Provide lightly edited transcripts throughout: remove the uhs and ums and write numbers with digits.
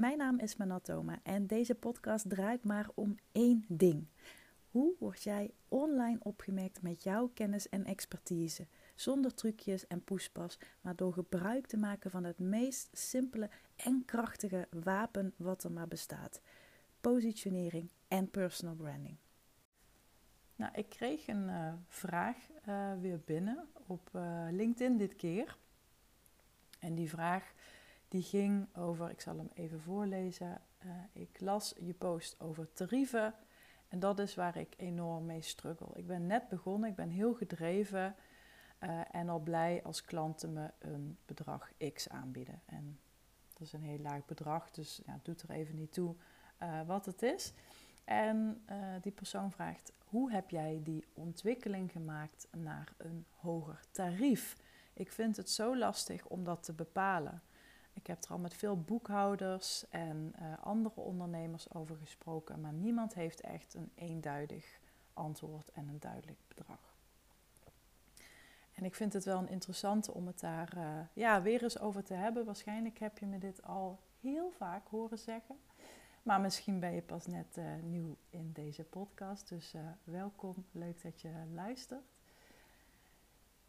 Mijn naam is Manatoma en deze podcast draait maar om één ding. Hoe word jij online opgemerkt met jouw kennis en expertise? Zonder trucjes en poespas, maar door gebruik te maken van het meest simpele en krachtige wapen wat er maar bestaat. Positionering en personal branding. Nou, ik kreeg een vraag weer binnen op LinkedIn dit keer. En die vraag die ging over, ik zal hem even voorlezen. Ik las je post over tarieven en dat is waar ik enorm mee struggle. Ik ben net begonnen, ik ben heel gedreven en al blij als klanten me een bedrag X aanbieden. En dat is een heel laag bedrag, dus ja, het doet er even niet toe wat het is. En die persoon vraagt, hoe heb jij die ontwikkeling gemaakt naar een hoger tarief? Ik vind het zo lastig om dat te bepalen. Ik heb er al met veel boekhouders en andere ondernemers over gesproken, maar niemand heeft echt een eenduidig antwoord en een duidelijk bedrag. En ik vind het wel een interessante om het daar weer eens over te hebben. Waarschijnlijk heb je me dit al heel vaak horen zeggen. Maar misschien ben je pas net nieuw in deze podcast, dus welkom, leuk dat je luistert.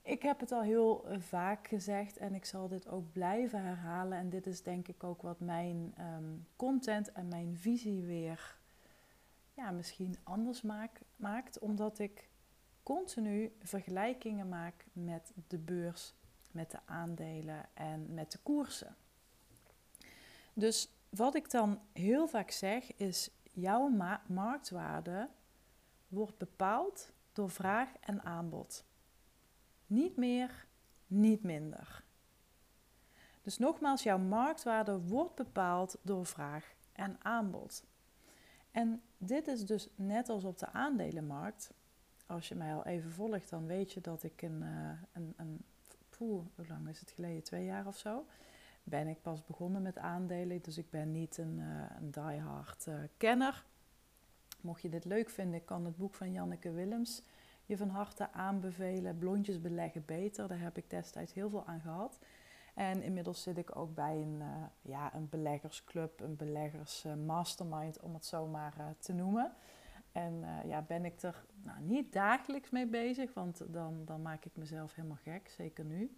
Ik heb het al heel vaak gezegd en ik zal dit ook blijven herhalen. En dit is denk ik ook wat mijn content en mijn visie weer misschien anders maakt. Omdat ik continu vergelijkingen maak met de beurs, met de aandelen en met de koersen. Dus wat ik dan heel vaak zeg is, jouw marktwaarde wordt bepaald door vraag en aanbod. Niet meer, niet minder. Dus nogmaals, jouw marktwaarde wordt bepaald door vraag en aanbod. En dit is dus net als op de aandelenmarkt. Als je mij al even volgt, dan weet je dat ik hoe lang is het geleden? 2 jaar of zo, ben ik pas begonnen met aandelen. Dus ik ben niet een diehard kenner. Mocht je dit leuk vinden, ik kan het boek van Janneke Willems je van harte aanbevelen. Blondjes beleggen beter. Daar heb ik destijds heel veel aan gehad. En inmiddels zit ik ook bij een beleggersclub, een beleggersmastermind, om het zo maar te noemen. En ben ik er niet dagelijks mee bezig, want dan maak ik mezelf helemaal gek, zeker nu.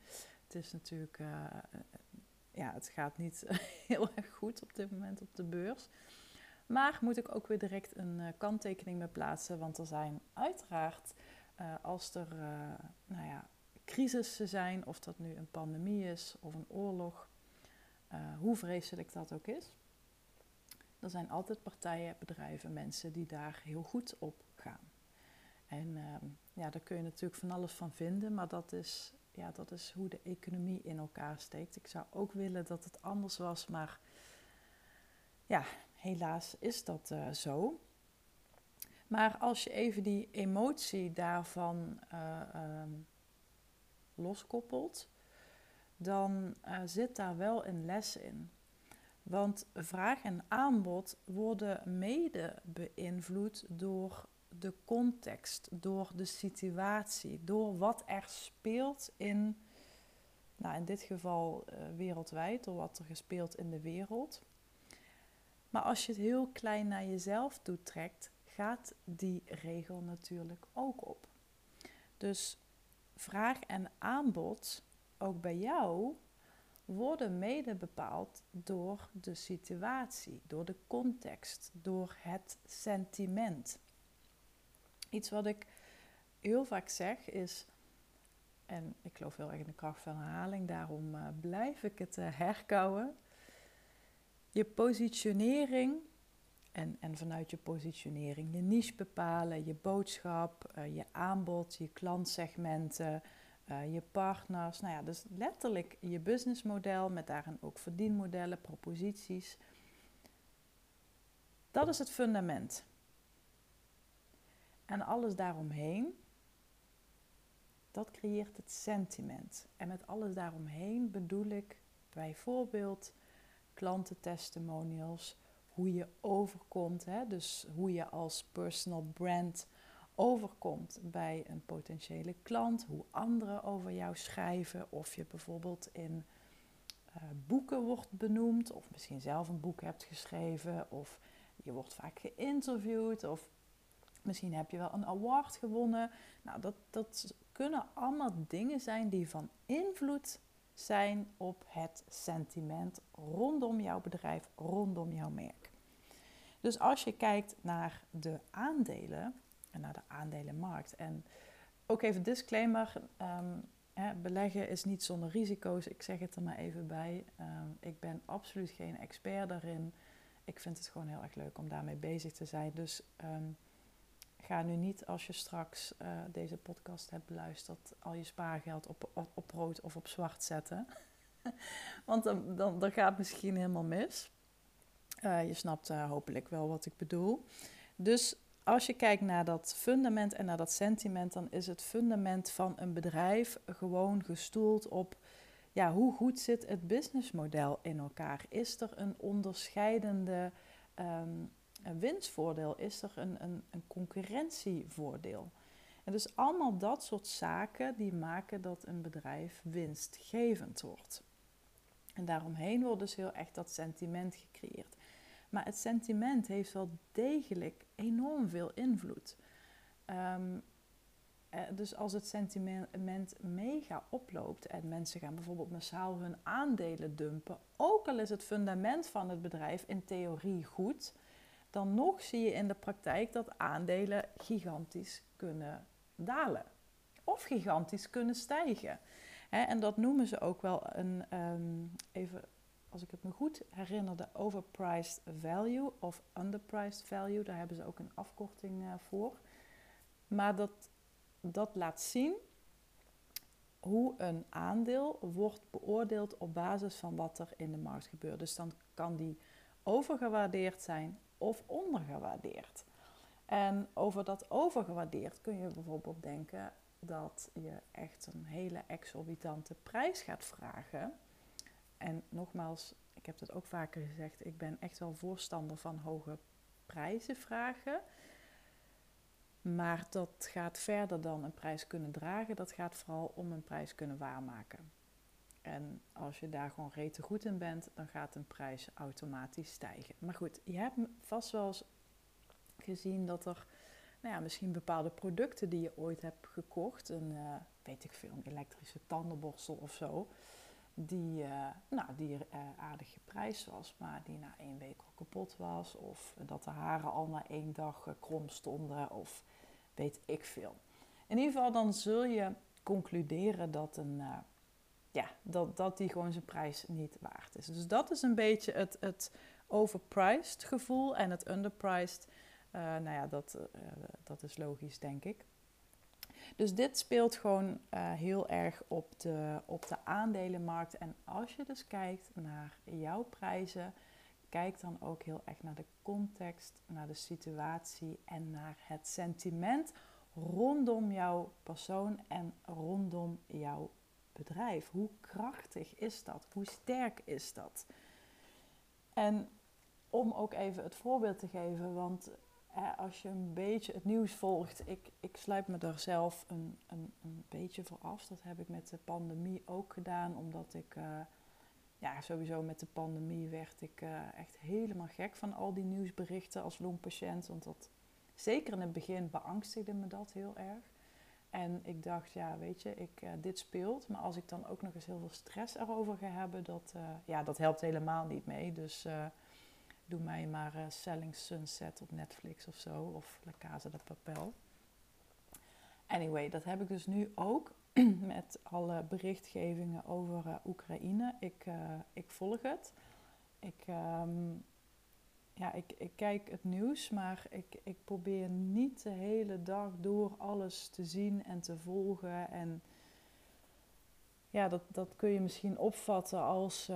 Het is natuurlijk, het gaat niet heel erg goed op dit moment op de beurs. Maar moet ik ook weer direct een kanttekening mee plaatsen, want er zijn uiteraard, als er crisissen zijn, of dat nu een pandemie is of een oorlog, hoe vreselijk dat ook is, er zijn altijd partijen, bedrijven, mensen die daar heel goed op gaan. En daar kun je natuurlijk van alles van vinden, maar dat is hoe de economie in elkaar steekt. Ik zou ook willen dat het anders was, maar ja, helaas is dat zo. Maar als je even die emotie daarvan loskoppelt, dan zit daar wel een les in. Want vraag en aanbod worden mede beïnvloed door de context, door de situatie, door wat er speelt in dit geval wereldwijd, door wat er gespeeld in de wereld. Maar als je het heel klein naar jezelf toe trekt, gaat die regel natuurlijk ook op. Dus vraag en aanbod, ook bij jou, worden mede bepaald door de situatie, door de context, door het sentiment. Iets wat ik heel vaak zeg is, en ik geloof heel erg in de kracht van herhaling, daarom blijf ik het herkauwen. Je positionering en vanuit je positionering je niche bepalen, je boodschap, je aanbod, je klantsegmenten, je partners. Dus letterlijk je businessmodel met daarin ook verdienmodellen, proposities. Dat is het fundament. En alles daaromheen, dat creëert het sentiment. En met alles daaromheen bedoel ik bijvoorbeeld klantentestimonials, hoe je overkomt, dus hoe je als personal brand overkomt bij een potentiële klant, hoe anderen over jou schrijven, of je bijvoorbeeld in boeken wordt benoemd, of misschien zelf een boek hebt geschreven, of je wordt vaak geïnterviewd, of misschien heb je wel een award gewonnen. Nou, dat kunnen allemaal dingen zijn die van invloed zijn op het sentiment rondom jouw bedrijf, rondom jouw merk. Dus als je kijkt naar de aandelen en naar de aandelenmarkt. En ook even disclaimer, beleggen is niet zonder risico's. Ik zeg het er maar even bij. Ik ben absoluut geen expert daarin. Ik vind het gewoon heel erg leuk om daarmee bezig te zijn. Dus ga nu niet, als je straks deze podcast hebt beluisterd, al je spaargeld op rood of op zwart zetten. Want dan gaat misschien helemaal mis. Je snapt hopelijk wel wat ik bedoel. Dus als je kijkt naar dat fundament en naar dat sentiment, dan is het fundament van een bedrijf gewoon gestoeld op, ja, hoe goed zit het businessmodel in elkaar? Is er een onderscheidende een winstvoordeel? Is er een concurrentievoordeel? En dus allemaal dat soort zaken die maken dat een bedrijf winstgevend wordt. En daaromheen wordt dus heel echt dat sentiment gecreëerd. Maar het sentiment heeft wel degelijk enorm veel invloed. Dus als het sentiment mega oploopt en mensen gaan bijvoorbeeld massaal hun aandelen dumpen, ook al is het fundament van het bedrijf in theorie goed, dan nog zie je in de praktijk dat aandelen gigantisch kunnen dalen. Of gigantisch kunnen stijgen. En dat noemen ze ook wel een, even als ik het me goed herinner, de overpriced value of underpriced value. Daar hebben ze ook een afkorting voor. Maar dat laat zien hoe een aandeel wordt beoordeeld op basis van wat er in de markt gebeurt. Dus dan kan die overgewaardeerd zijn of ondergewaardeerd. En over dat overgewaardeerd kun je bijvoorbeeld denken dat je echt een hele exorbitante prijs gaat vragen. En nogmaals, ik heb dat ook vaker gezegd, ik ben echt wel voorstander van hoge prijzen vragen. Maar dat gaat verder dan een prijs kunnen dragen. Dat gaat vooral om een prijs kunnen waarmaken. En als je daar gewoon rete goed in bent, dan gaat een prijs automatisch stijgen. Maar goed, je hebt vast wel eens gezien dat er, nou ja, misschien bepaalde producten die je ooit hebt gekocht, weet ik veel, een elektrische tandenborstel of zo, die aardig geprijsd was, maar die na 1 week al kapot was, of dat de haren al na 1 dag krom stonden, of weet ik veel. In ieder geval, dan zul je concluderen dat dat die gewoon zijn prijs niet waard is. Dus dat is een beetje het overpriced gevoel en het underpriced. Dat is logisch, denk ik. Dus dit speelt gewoon heel erg op de aandelenmarkt. En als je dus kijkt naar jouw prijzen, kijk dan ook heel erg naar de context, naar de situatie en naar het sentiment rondom jouw persoon en rondom jouw bedrijf. Hoe krachtig is dat? Hoe sterk is dat? En om ook even het voorbeeld te geven, want als je een beetje het nieuws volgt, ik sluit me daar zelf een beetje voor af. Dat heb ik met de pandemie ook gedaan, omdat ik sowieso met de pandemie werd ik echt helemaal gek van al die nieuwsberichten als longpatiënt. Want dat, zeker in het begin, beangstigde me dat heel erg. En ik dacht, ja, weet je, dit speelt. Maar als ik dan ook nog eens heel veel stress erover ga hebben, dat helpt helemaal niet mee. Dus doe mij maar Selling Sunset op Netflix of zo. Of La Casa de Papel. Anyway, dat heb ik dus nu ook met alle berichtgevingen over Oekraïne. Ik volg het. Ik kijk het nieuws, maar ik probeer niet de hele dag door alles te zien en te volgen. En ja, dat kun je misschien opvatten als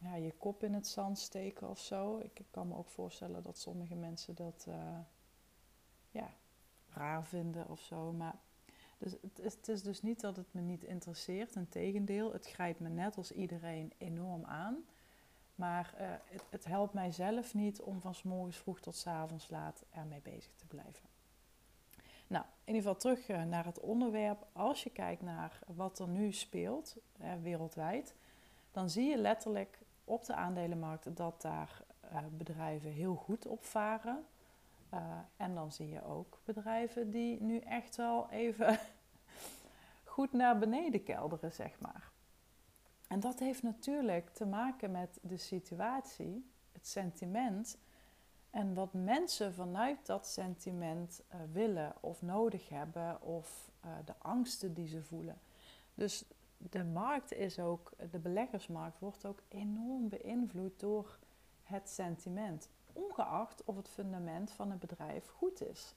je kop in het zand steken of zo. Ik kan me ook voorstellen dat sommige mensen dat raar vinden of zo. Maar dus, het is dus niet dat het me niet interesseert. Integendeel, het grijpt me net als iedereen enorm aan. Maar het helpt mij zelf niet om van 's morgens vroeg tot 's avonds laat ermee bezig te blijven. Nou, in ieder geval terug naar het onderwerp. Als je kijkt naar wat er nu speelt wereldwijd, dan zie je letterlijk op de aandelenmarkt dat daar bedrijven heel goed op varen. En dan zie je ook bedrijven die nu echt wel even goed naar beneden kelderen, zeg maar. En dat heeft natuurlijk te maken met de situatie, het sentiment en wat mensen vanuit dat sentiment willen of nodig hebben of de angsten die ze voelen. Dus de markt is ook, de beleggersmarkt wordt ook enorm beïnvloed door het sentiment, ongeacht of het fundament van een bedrijf goed is.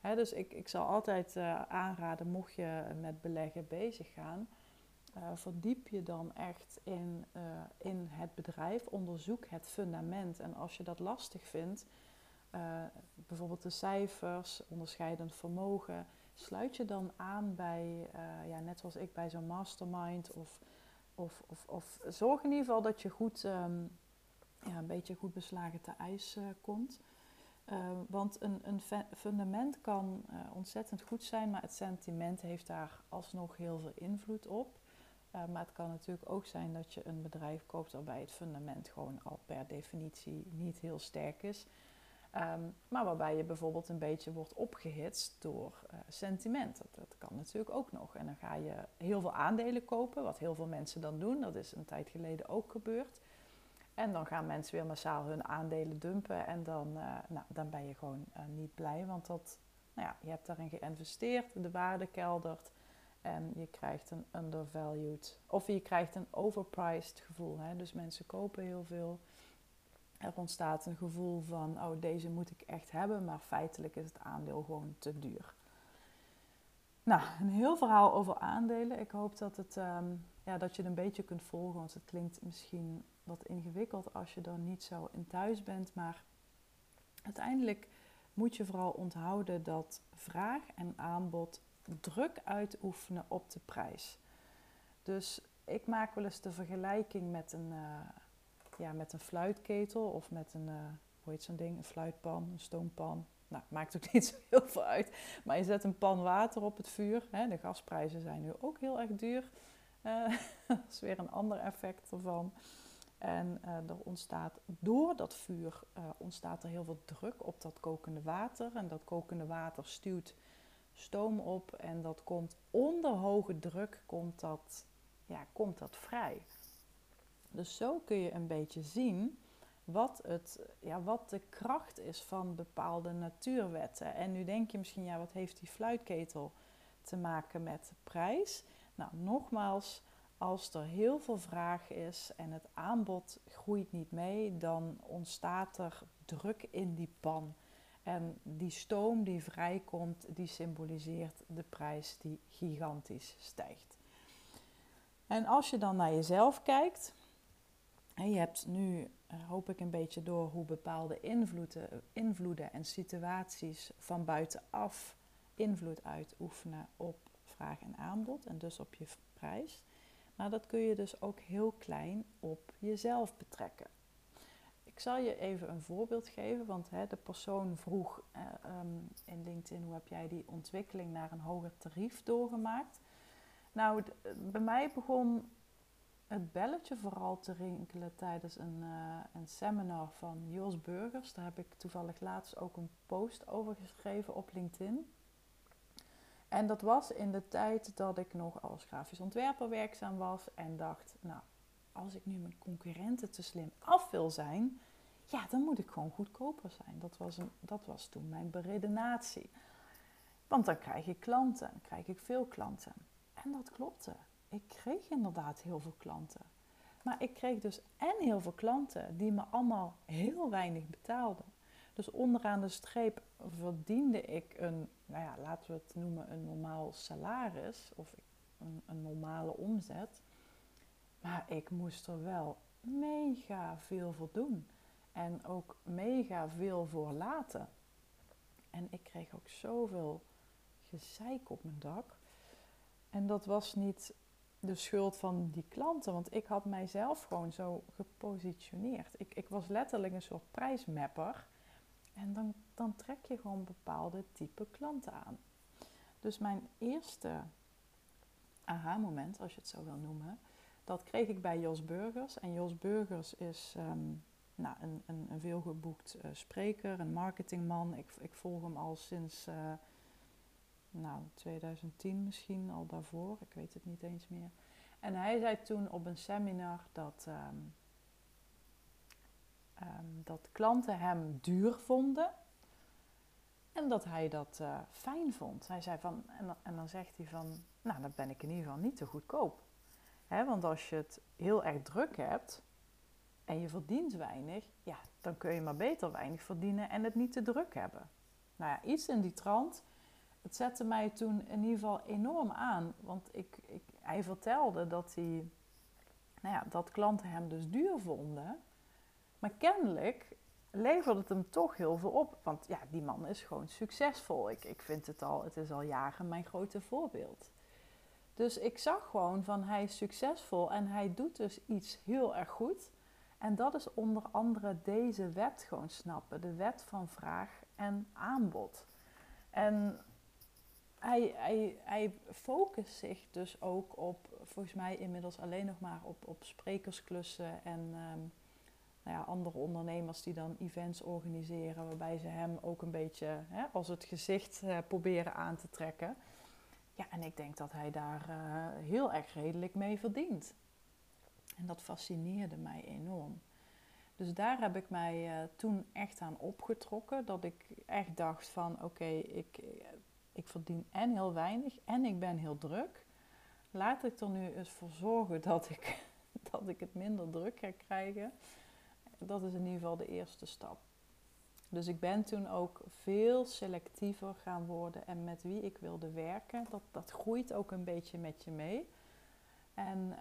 He, dus ik zal altijd aanraden, mocht je met beleggen bezig gaan, verdiep je dan echt in het bedrijf, onderzoek het fundament. En als je dat lastig vindt, bijvoorbeeld de cijfers, onderscheidend vermogen, sluit je dan aan bij, net zoals ik, bij zo'n mastermind. Of zorg in ieder geval dat je goed, een beetje goed beslagen te ijs komt. Want een fundament kan ontzettend goed zijn, maar het sentiment heeft daar alsnog heel veel invloed op. Maar het kan natuurlijk ook zijn dat je een bedrijf koopt waarbij het fundament gewoon al per definitie niet heel sterk is. Maar waarbij je bijvoorbeeld een beetje wordt opgehitst door sentiment. Dat kan natuurlijk ook nog. En dan ga je heel veel aandelen kopen, wat heel veel mensen dan doen. Dat is een tijd geleden ook gebeurd. En dan gaan mensen weer massaal hun aandelen dumpen. En dan ben je gewoon niet blij, want je hebt daarin geïnvesteerd, de waarde keldert. En je krijgt een undervalued, of je krijgt een overpriced gevoel. Hè? Dus mensen kopen heel veel. Er ontstaat een gevoel van, oh, deze moet ik echt hebben. Maar feitelijk is het aandeel gewoon te duur. Nou, een heel verhaal over aandelen. Ik hoop dat, dat je het een beetje kunt volgen. Want het klinkt misschien wat ingewikkeld als je er niet zo in thuis bent. Maar uiteindelijk moet je vooral onthouden dat vraag en aanbod druk uitoefenen op de prijs. Dus ik maak wel eens de vergelijking met een fluitketel of met een, een fluitpan, een stoompan. Nou, maakt ook niet zo heel veel uit. Maar je zet een pan water op het vuur. Hè? De gasprijzen zijn nu ook heel erg duur. Dat is weer een ander effect ervan. En er ontstaat door dat vuur ontstaat er heel veel druk op dat kokende water. En dat kokende water stuwt stoom op en dat komt onder hoge druk, komt dat vrij. Dus zo kun je een beetje zien wat de kracht is van bepaalde natuurwetten. En nu denk je misschien, wat heeft die fluitketel te maken met de prijs? Nou, nogmaals, als er heel veel vraag is en het aanbod groeit niet mee, dan ontstaat er druk in die pan. En die stoom die vrijkomt, die symboliseert de prijs die gigantisch stijgt. En als je dan naar jezelf kijkt, en je hebt nu, hoop ik, een beetje door hoe bepaalde invloeden en situaties van buitenaf invloed uitoefenen op vraag en aanbod en dus op je prijs. Maar dat kun je dus ook heel klein op jezelf betrekken. Ik zal je even een voorbeeld geven, want de persoon vroeg in LinkedIn, hoe heb jij die ontwikkeling naar een hoger tarief doorgemaakt? Nou, bij mij begon het belletje vooral te rinkelen tijdens een seminar van Jos Burgers. Daar heb ik toevallig laatst ook een post over geschreven op LinkedIn. En dat was in de tijd dat ik nog als grafisch ontwerper werkzaam was en dacht, nou, als ik nu mijn concurrenten te slim af wil zijn, dan moet ik gewoon goedkoper zijn. Dat was toen mijn beredenatie. Want dan krijg ik klanten, dan krijg ik veel klanten. En dat klopte. Ik kreeg inderdaad heel veel klanten. Maar ik kreeg dus heel veel klanten die me allemaal heel weinig betaalden. Dus onderaan de streep verdiende ik een, laten we het noemen een normaal salaris of een normale omzet. Maar ik moest er wel mega veel voor doen. En ook mega veel voor laten. En ik kreeg ook zoveel gezeik op mijn dak. En dat was niet de schuld van die klanten. Want ik had mijzelf gewoon zo gepositioneerd. Ik was letterlijk een soort prijsmapper. En dan trek je gewoon bepaalde type klanten aan. Dus mijn eerste aha-moment, als je het zo wil noemen, Dat kreeg ik bij Jos Burgers. En Jos Burgers is een veelgeboekt spreker, een marketingman. Ik volg hem al sinds 2010 misschien, al daarvoor. Ik weet het niet eens meer. En hij zei toen op een seminar dat, dat klanten hem duur vonden. En dat hij dat fijn vond. Hij zei van, en dan zegt hij van, nou dan ben ik in ieder geval niet te goedkoop. Hè, want als je het heel erg druk hebt en je verdient weinig, ja, dan kun je maar beter weinig verdienen en het niet te druk hebben. Nou ja, iets in die trant. Het zette mij toen in ieder geval enorm aan. Want hij vertelde dat dat klanten hem dus duur vonden. Maar kennelijk leverde het hem toch heel veel op. Want ja, die man is gewoon succesvol. Ik vind het is al jaren mijn grote voorbeeld. Dus ik zag gewoon van hij is succesvol en hij doet dus iets heel erg goed. En dat is onder andere deze wet gewoon snappen. De wet van vraag en aanbod. En hij focust zich dus ook op, volgens mij inmiddels alleen nog maar op sprekersklussen en andere ondernemers die dan events organiseren. Waarbij ze hem ook een beetje als het gezicht proberen aan te trekken. Ja, en ik denk dat hij daar heel erg redelijk mee verdient. En dat fascineerde mij enorm. Dus daar heb ik mij toen echt aan opgetrokken. Dat ik echt dacht van oké, ik verdien en heel weinig en ik ben heel druk. Laat ik er nu eens voor zorgen dat ik het minder druk ga krijgen. Dat is in ieder geval de eerste stap. Dus ik ben toen ook veel selectiever gaan worden en met wie ik wilde werken. Dat groeit ook een beetje met je mee. En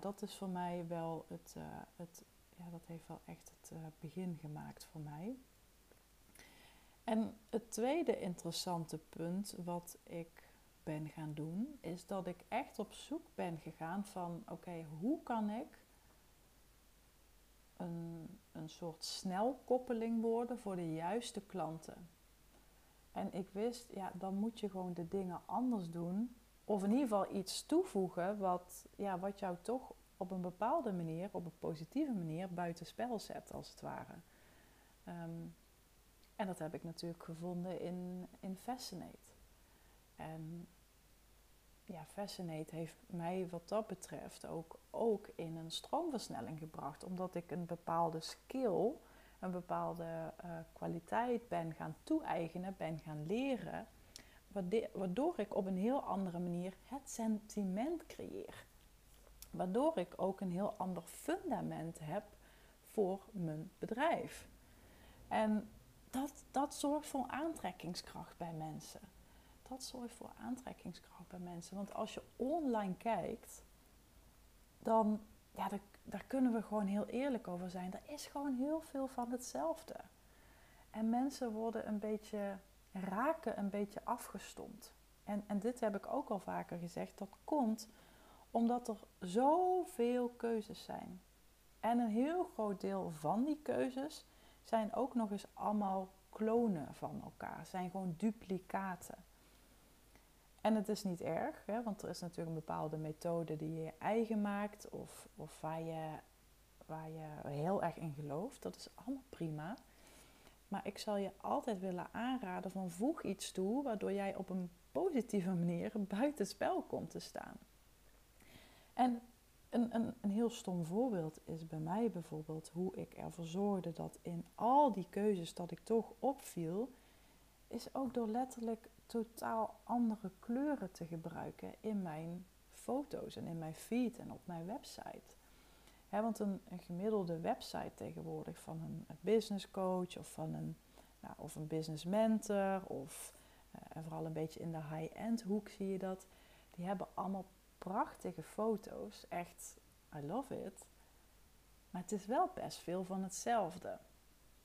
dat is voor mij wel dat heeft wel echt het begin gemaakt voor mij. En het tweede interessante punt wat ik ben gaan doen, is dat ik echt op zoek ben gegaan van oké, hoe kan ik een soort snelkoppeling worden voor de juiste klanten. En ik wist, ja, dan moet je gewoon de dingen anders doen. Of in ieder geval iets toevoegen wat jou toch op een bepaalde manier, op een positieve manier, buitenspel zet als het ware. En dat heb ik natuurlijk gevonden in Fascinate. En ja, Fascinate heeft mij wat dat betreft ook in een stroomversnelling gebracht. Omdat ik een bepaalde skill, een bepaalde kwaliteit ben gaan toe-eigenen, ben gaan leren. Waardoor ik op een heel andere manier het sentiment creëer. Waardoor ik ook een heel ander fundament heb voor mijn bedrijf. En dat zorgt voor aantrekkingskracht bij mensen. Dat zorgt voor aantrekkingskracht bij mensen. Want als je online kijkt, dan daar kunnen we gewoon heel eerlijk over zijn. Er is gewoon heel veel van hetzelfde. En mensen worden een beetje, raken een beetje afgestompt. En dit heb ik ook al vaker gezegd. Dat komt omdat er zoveel keuzes zijn. En een heel groot deel van die keuzes zijn ook nog eens allemaal klonen van elkaar. Zijn gewoon duplicaten. En het is niet erg, hè, want er is natuurlijk een bepaalde methode die je eigen maakt. Of waar je heel erg in gelooft. Dat is allemaal prima. Maar ik zal je altijd willen aanraden van voeg iets toe waardoor jij op een positieve manier buitenspel komt te staan. En een heel stom voorbeeld is bij mij bijvoorbeeld hoe ik ervoor zorgde dat in al die keuzes dat ik toch opviel, is ook door letterlijk totaal andere kleuren te gebruiken in mijn foto's en in mijn feed en op mijn website. He, want een gemiddelde website tegenwoordig van een business coach of van of een business mentor of en vooral een beetje in de high-end hoek zie je dat. Die hebben allemaal prachtige foto's. Echt, I love it. Maar het is wel best veel van hetzelfde.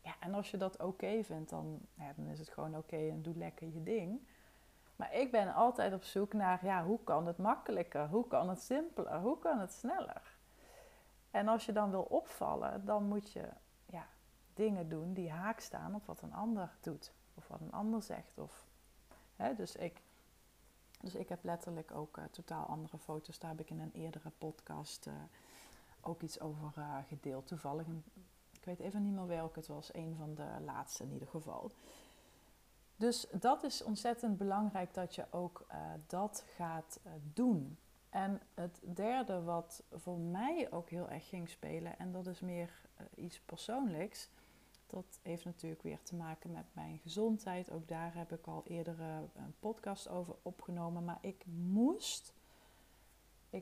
Ja, en als je dat oké vindt, dan is het gewoon oké en doe lekker je ding. Maar ik ben altijd op zoek naar, hoe kan het makkelijker? Hoe kan het simpeler? Hoe kan het sneller? En als je dan wil opvallen, dan moet je dingen doen die haak staan op wat een ander doet. Of wat een ander zegt. Dus ik Dus ik heb letterlijk ook totaal andere foto's. Daar heb ik in een eerdere podcast ook iets over gedeeld. Toevallig, ik weet even niet meer welke, het was een van de laatste in ieder geval. Dus dat is ontzettend belangrijk dat je ook dat gaat doen. En het derde wat voor mij ook heel erg ging spelen, en dat is meer iets persoonlijks. Dat heeft natuurlijk weer te maken met mijn gezondheid. Ook daar heb ik al eerder een podcast over opgenomen. Maar ik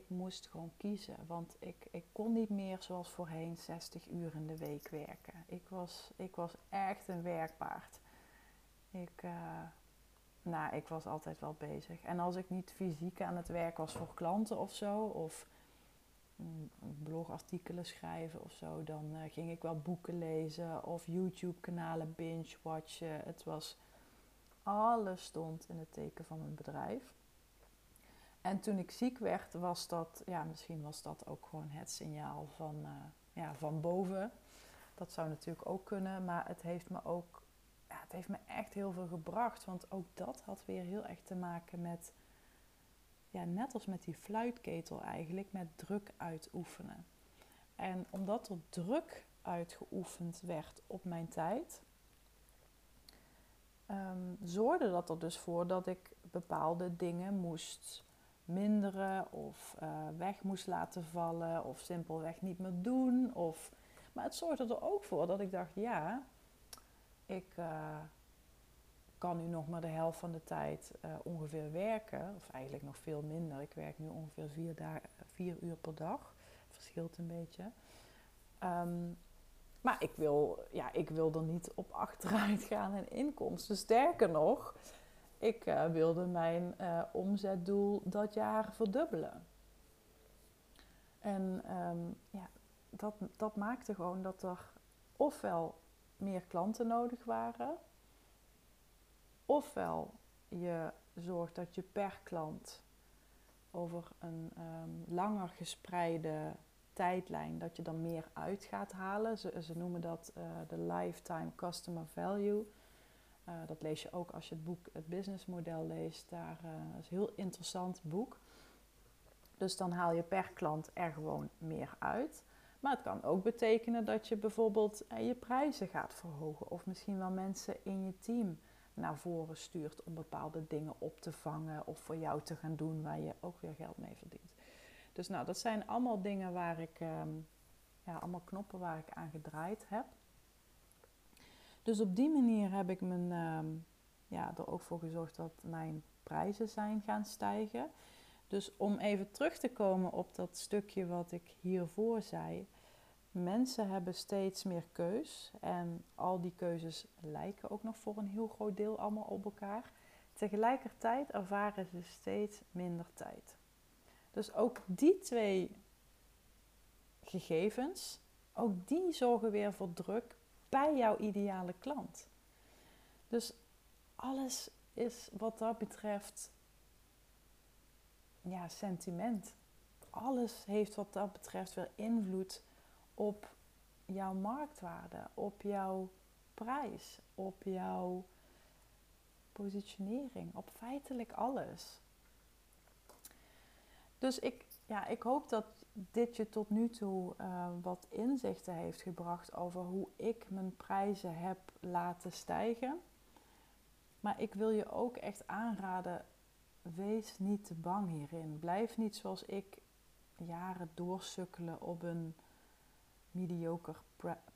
moest gewoon kiezen. Want ik kon niet meer zoals voorheen 60 uur in de week werken. Ik was echt een werkpaard. Ik was altijd wel bezig. En als ik niet fysiek aan het werk was voor klanten of zo, of blogartikelen schrijven of zo, dan ging ik wel boeken lezen of YouTube-kanalen binge-watchen. Het was, alles stond in het teken van mijn bedrijf. En toen ik ziek werd, was dat, ja, misschien was dat ook gewoon het signaal van boven. Dat zou natuurlijk ook kunnen, maar het heeft me ook, ja, het heeft me echt heel veel gebracht. Want ook dat had weer heel erg te maken met, ja, net als met die fluitketel eigenlijk, met druk uitoefenen. En omdat er druk uitgeoefend werd op mijn tijd, zorgde dat er dus voor dat ik bepaalde dingen moest minderen of weg moest laten vallen of simpelweg niet meer doen. Maar het zorgde er ook voor dat ik dacht, ja, ik kan nu nog maar de helft van de tijd ongeveer werken. Of eigenlijk nog veel minder. Ik werk nu ongeveer 4 uur per dag. Verschilt een beetje. Maar ik wil er niet op achteruit gaan in inkomsten. Sterker nog, ik wilde mijn omzetdoel dat jaar verdubbelen. En dat maakte gewoon dat er ofwel meer klanten nodig waren, ofwel je zorgt dat je per klant over een langer gespreide tijdlijn, dat je dan meer uit gaat halen. Ze noemen dat de lifetime customer value. Dat lees je ook als je het boek Het Business Model leest. Dat is een heel interessant boek. Dus dan haal je per klant er gewoon meer uit. Maar het kan ook betekenen dat je bijvoorbeeld je prijzen gaat verhogen. Of misschien wel mensen in je team naar voren stuurt om bepaalde dingen op te vangen of voor jou te gaan doen waar je ook weer geld mee verdient. Dus nou, dat zijn allemaal dingen waar ik, allemaal knoppen waar ik aan gedraaid heb. Dus op die manier heb ik er ook voor gezorgd dat mijn prijzen zijn gaan stijgen. Dus om even terug te komen op dat stukje wat ik hiervoor zei. Mensen hebben steeds meer keus en al die keuzes lijken ook nog voor een heel groot deel allemaal op elkaar. Tegelijkertijd ervaren ze steeds minder tijd. Dus ook die twee gegevens, ook die zorgen weer voor druk bij jouw ideale klant. Dus alles is wat dat betreft, ja, sentiment. Alles heeft wat dat betreft weer invloed op jouw marktwaarde, op jouw prijs, op jouw positionering, op feitelijk alles. Dus ik hoop dat dit je tot nu toe wat inzichten heeft gebracht over hoe ik mijn prijzen heb laten stijgen. Maar ik wil je ook echt aanraden, wees niet te bang hierin. Blijf niet zoals ik jaren doorsukkelen op een mediocre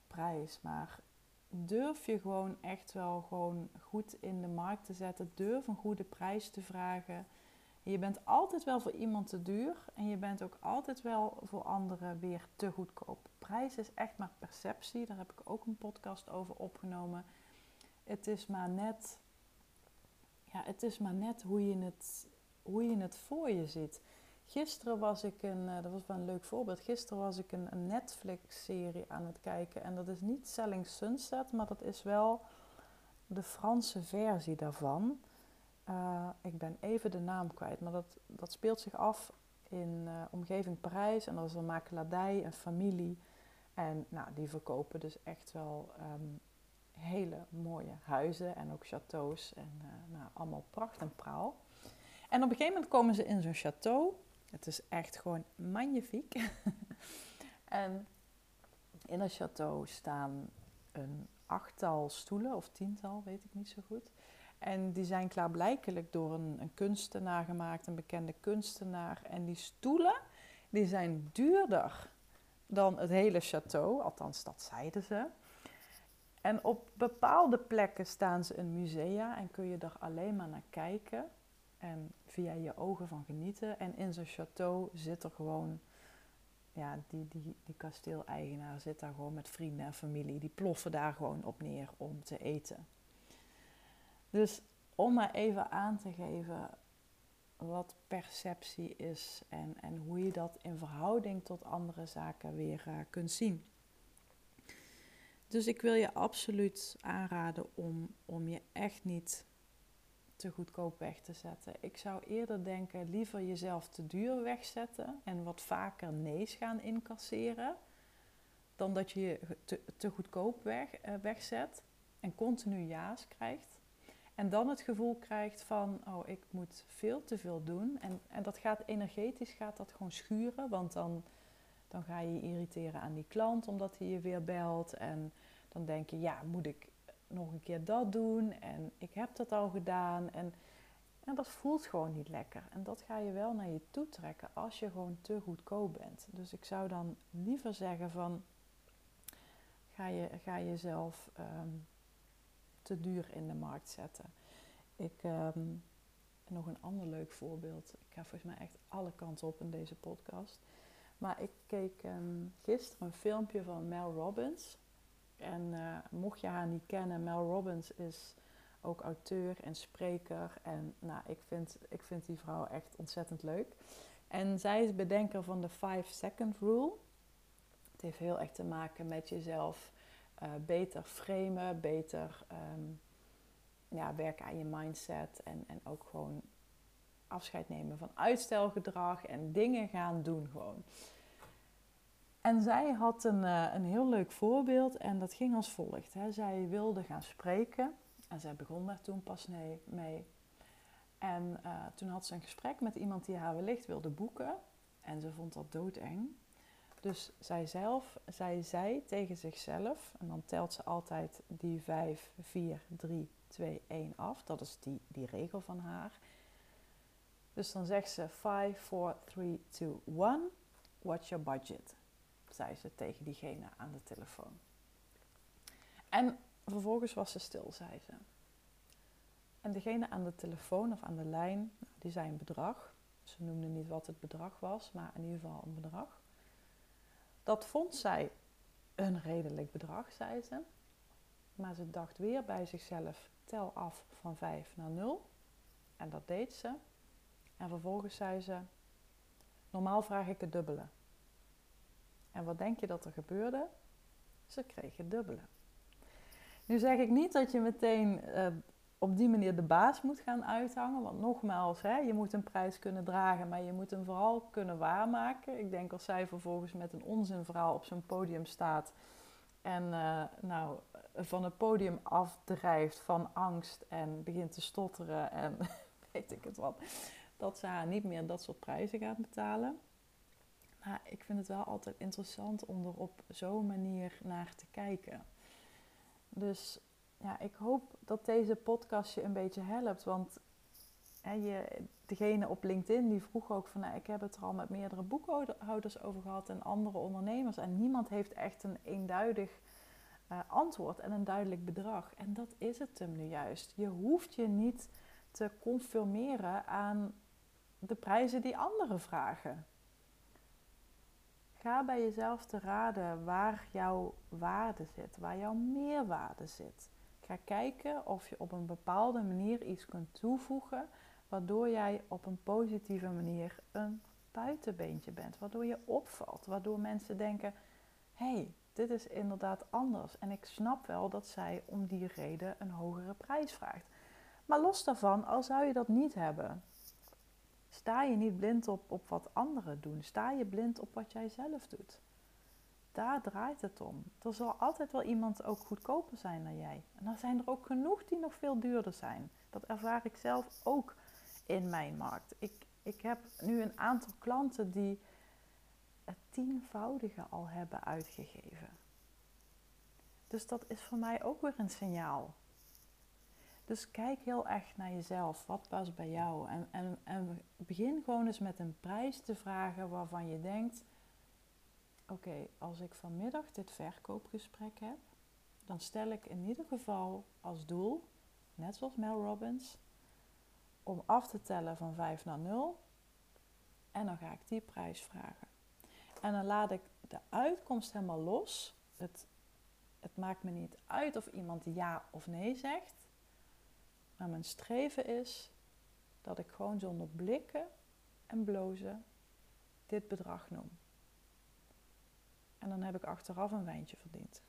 prijs, maar durf je gewoon echt wel gewoon goed in de markt te zetten. Durf een goede prijs te vragen. Je bent altijd wel voor iemand te duur en je bent ook altijd wel voor anderen weer te goedkoop. Prijs is echt maar perceptie, daar heb ik ook een podcast over opgenomen. Het is maar net, hoe je het voor je ziet. Gisteren was ik dat was wel een leuk voorbeeld. Gisteren was ik een Netflix-serie aan het kijken. En dat is niet Selling Sunset, maar dat is wel de Franse versie daarvan. Ik ben even de naam kwijt, maar dat speelt zich af in omgeving Parijs. En dat is een makelaardij, een familie. En nou, die verkopen dus echt wel hele mooie huizen en ook chateaus. En allemaal pracht en praal. En op een gegeven moment komen ze in zo'n château. Het is echt gewoon magnifiek. En in dat château staan een 8-tal stoelen, of 10-tal, weet ik niet zo goed. En die zijn klaarblijkelijk door een kunstenaar gemaakt, een bekende kunstenaar. En die stoelen, die zijn duurder dan het hele château, althans dat zeiden ze. En op bepaalde plekken staan ze in musea en kun je er alleen maar naar kijken en via je ogen van genieten. En in zo'n château zit er gewoon, ja, die kasteeleigenaar zit daar gewoon met vrienden en familie. Die ploffen daar gewoon op neer om te eten. Dus om maar even aan te geven wat perceptie is en hoe je dat in verhouding tot andere zaken weer kunt zien. Dus ik wil je absoluut aanraden om je echt niet te goedkoop weg te zetten. Ik zou eerder denken, liever jezelf te duur wegzetten en wat vaker nee's gaan incasseren, dan dat je je te goedkoop wegzet en continu ja's krijgt. En dan het gevoel krijgt van, oh, ik moet veel te veel doen. En dat gaat energetisch, gaat dat gewoon schuren. Want dan ga je je irriteren aan die klant, omdat hij je weer belt. En dan denk je, ja, moet ik nog een keer dat doen? En ik heb dat al gedaan. En dat voelt gewoon niet lekker. En dat ga je wel naar je toe trekken als je gewoon te goedkoop bent. Dus ik zou dan liever zeggen van, ga jezelf te duur in de markt zetten. Ik nog een ander leuk voorbeeld. Ik ga volgens mij echt alle kanten op in deze podcast. Maar ik keek gisteren een filmpje van Mel Robbins. En mocht je haar niet kennen, Mel Robbins is ook auteur en spreker. En nou, ik vind die vrouw echt ontzettend leuk. En zij is bedenker van de 5-second rule. Het heeft heel echt te maken met jezelf beter framen, beter werken aan je mindset en ook gewoon afscheid nemen van uitstelgedrag en dingen gaan doen gewoon. En zij had een heel leuk voorbeeld en dat ging als volgt. Hè. Zij wilde gaan spreken en zij begon daar toen pas mee. En toen had ze een gesprek met iemand die haar wellicht wilde boeken en ze vond dat doodeng. Dus zij zei tegen zichzelf, en dan telt ze altijd die 5, 4, 3, 2, 1 af. Dat is die regel van haar. Dus dan zegt ze 5, 4, 3, 2, 1, what's your budget? Zei ze tegen diegene aan de telefoon. En vervolgens was ze stil, zei ze. En degene aan de telefoon of aan de lijn, die zei een bedrag. Ze noemde niet wat het bedrag was, maar in ieder geval een bedrag. Dat vond zij een redelijk bedrag, zei ze. Maar ze dacht weer bij zichzelf, tel af van 5 naar 0. En dat deed ze. En vervolgens zei ze, normaal vraag ik het dubbele. En wat denk je dat er gebeurde? Ze kreeg het dubbele. Nu zeg ik niet dat je meteen op die manier de baas moet gaan uithangen. Want nogmaals, hè, je moet een prijs kunnen dragen, maar je moet hem vooral kunnen waarmaken. Ik denk als zij vervolgens met een onzinverhaal op zo'n podium staat en van het podium afdrijft van angst en begint te stotteren en weet ik het wat, dat ze haar niet meer dat soort prijzen gaat betalen. Maar ik vind het wel altijd interessant om er op zo'n manier naar te kijken. Dus ja, ik hoop dat deze podcast je een beetje helpt. Want hè, degene op LinkedIn die vroeg ook van, nou, ik heb het er al met meerdere boekhouders over gehad en andere ondernemers. En niemand heeft echt een eenduidig antwoord en een duidelijk bedrag. En dat is het hem nu juist. Je hoeft je niet te conformeren aan de prijzen die anderen vragen. Ga bij jezelf te raden waar jouw waarde zit, waar jouw meerwaarde zit. Ga kijken of je op een bepaalde manier iets kunt toevoegen, waardoor jij op een positieve manier een buitenbeentje bent. Waardoor je opvalt, waardoor mensen denken, hey, dit is inderdaad anders. En ik snap wel dat zij om die reden een hogere prijs vraagt. Maar los daarvan, al zou je dat niet hebben, sta je niet blind op wat anderen doen. Sta je blind op wat jij zelf doet. Daar draait het om. Er zal altijd wel iemand ook goedkoper zijn dan jij. En dan zijn er ook genoeg die nog veel duurder zijn. Dat ervaar ik zelf ook in mijn markt. Ik heb nu een aantal klanten die het 10-voudige al hebben uitgegeven. Dus dat is voor mij ook weer een signaal. Dus kijk heel echt naar jezelf. Wat past bij jou? En begin gewoon eens met een prijs te vragen waarvan je denkt... Oké, als ik vanmiddag dit verkoopgesprek heb... dan stel ik in ieder geval als doel, net zoals Mel Robbins... om af te tellen van 5 naar 0. En dan ga ik die prijs vragen. En dan laat ik de uitkomst helemaal los. Het maakt me niet uit of iemand ja of nee zegt. Maar mijn streven is dat ik gewoon zonder blikken en blozen dit bedrag noem. En dan heb ik achteraf een wijntje verdiend.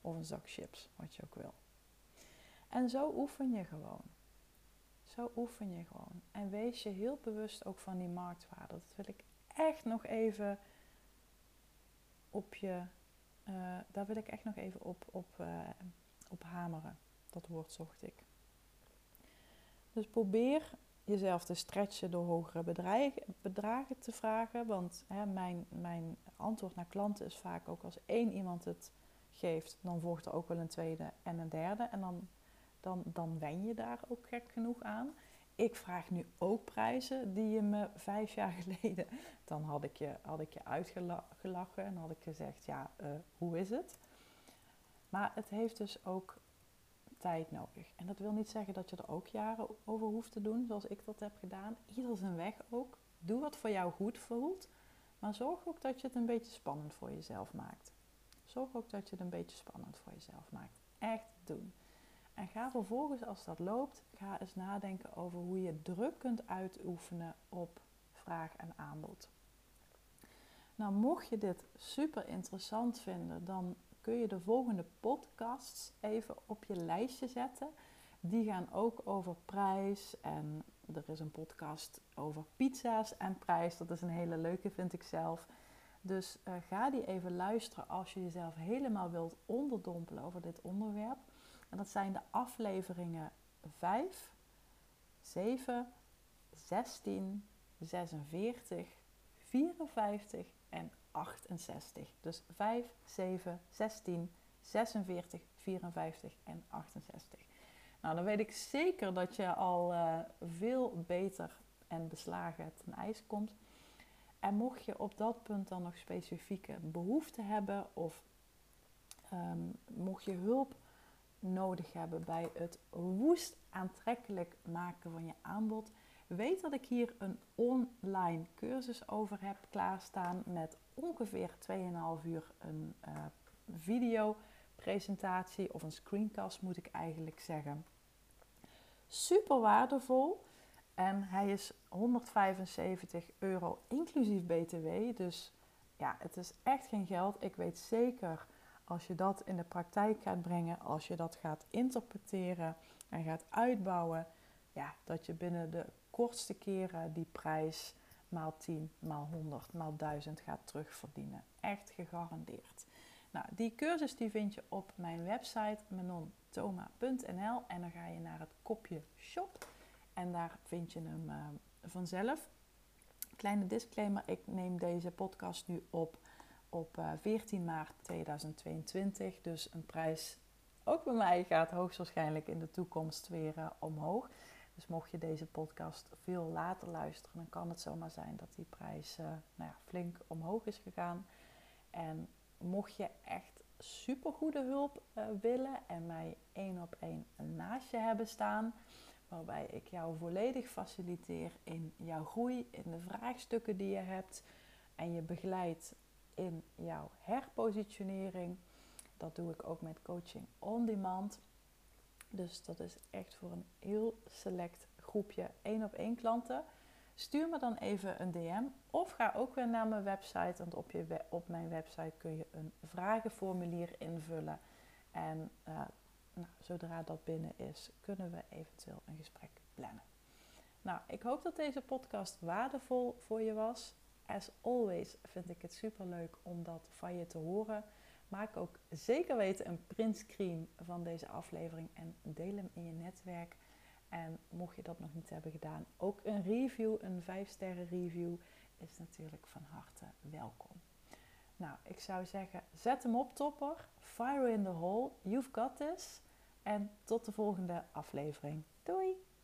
Of een zak chips, wat je ook wil. En zo oefen je gewoon. Zo oefen je gewoon. En wees je heel bewust ook van die marktwaarde. Dat wil ik echt nog even op je... daar wil ik echt nog even op hameren. Dat woord zocht ik. Dus probeer jezelf te stretchen door hogere bedragen te vragen. Want hè, mijn antwoord naar klanten is vaak ook als 1 iemand het geeft... dan volgt er ook wel een tweede en een derde. En dan wen je daar ook gek genoeg aan. Ik vraag nu ook prijzen die je me 5 jaar geleden... Dan had ik je uitgelachen en had ik gezegd, ja, hoe is het? Maar het heeft dus ook tijd nodig. En dat wil niet zeggen dat je er ook jaren over hoeft te doen, zoals ik dat heb gedaan. Ieder zijn weg ook. Doe wat voor jou goed voelt. Maar zorg ook dat je het een beetje spannend voor jezelf maakt. Zorg ook dat je het een beetje spannend voor jezelf maakt. Echt doen. En ga vervolgens, als dat loopt, ga eens nadenken over hoe je druk kunt uitoefenen op vraag en aanbod. Nou, mocht je dit super interessant vinden, dan kun je de volgende podcasts even op je lijstje zetten. Die gaan ook over prijs en er is een podcast over pizza's en prijs. Dat is een hele leuke, vind ik zelf. Dus ga die even luisteren als je jezelf helemaal wilt onderdompelen over dit onderwerp. En dat zijn de afleveringen 5, 7, 16, 46, 54 en 68. Dus 5, 7, 16, 46, 54 en 68. Nou, dan weet ik zeker dat je al veel beter en beslagen ten ijs komt. En mocht je op dat punt dan nog specifieke behoeften hebben of mocht je hulp nodig hebben bij het woest aantrekkelijk maken van je aanbod, weet dat ik hier een online cursus over heb klaarstaan met ongeveer 2,5 uur een videopresentatie of een screencast moet ik eigenlijk zeggen. Super waardevol en hij is €175 inclusief BTW, dus ja, het is echt geen geld. Ik weet zeker, als je dat in de praktijk gaat brengen, als je dat gaat interpreteren en gaat uitbouwen, ja, dat je binnen de kortste keren die prijs maal 10, maal 100, maal 1000 gaat terugverdienen. Echt gegarandeerd. Nou, die cursus die vind je op mijn website manatoma.nl en dan ga je naar het kopje shop en daar vind je hem vanzelf. Kleine disclaimer, ik neem deze podcast nu op 14 maart 2022. Dus een prijs ook bij mij gaat hoogstwaarschijnlijk in de toekomst weer omhoog. Dus mocht je deze podcast veel later luisteren, dan kan het zomaar zijn dat die prijs flink omhoog is gegaan. En mocht je echt supergoede hulp willen en mij 1-op-1 naast je hebben staan, waarbij ik jou volledig faciliteer in jouw groei, in de vraagstukken die je hebt en je begeleidt in jouw herpositionering. Dat doe ik ook met Coaching on Demand. Dus dat is echt voor een heel select groepje 1-op-1 klanten. Stuur me dan even een DM of ga ook weer naar mijn website. Want op mijn website kun je een vragenformulier invullen. En zodra dat binnen is, kunnen we eventueel een gesprek plannen. Nou, ik hoop dat deze podcast waardevol voor je was. As always vind ik het superleuk om dat van je te horen. Maak ook zeker weten een printscreen van deze aflevering en deel hem in je netwerk. En mocht je dat nog niet hebben gedaan, ook een review, een 5-sterren review, is natuurlijk van harte welkom. Nou, ik zou zeggen, zet hem op, topper. Fire in the hole. You've got this. En tot de volgende aflevering. Doei!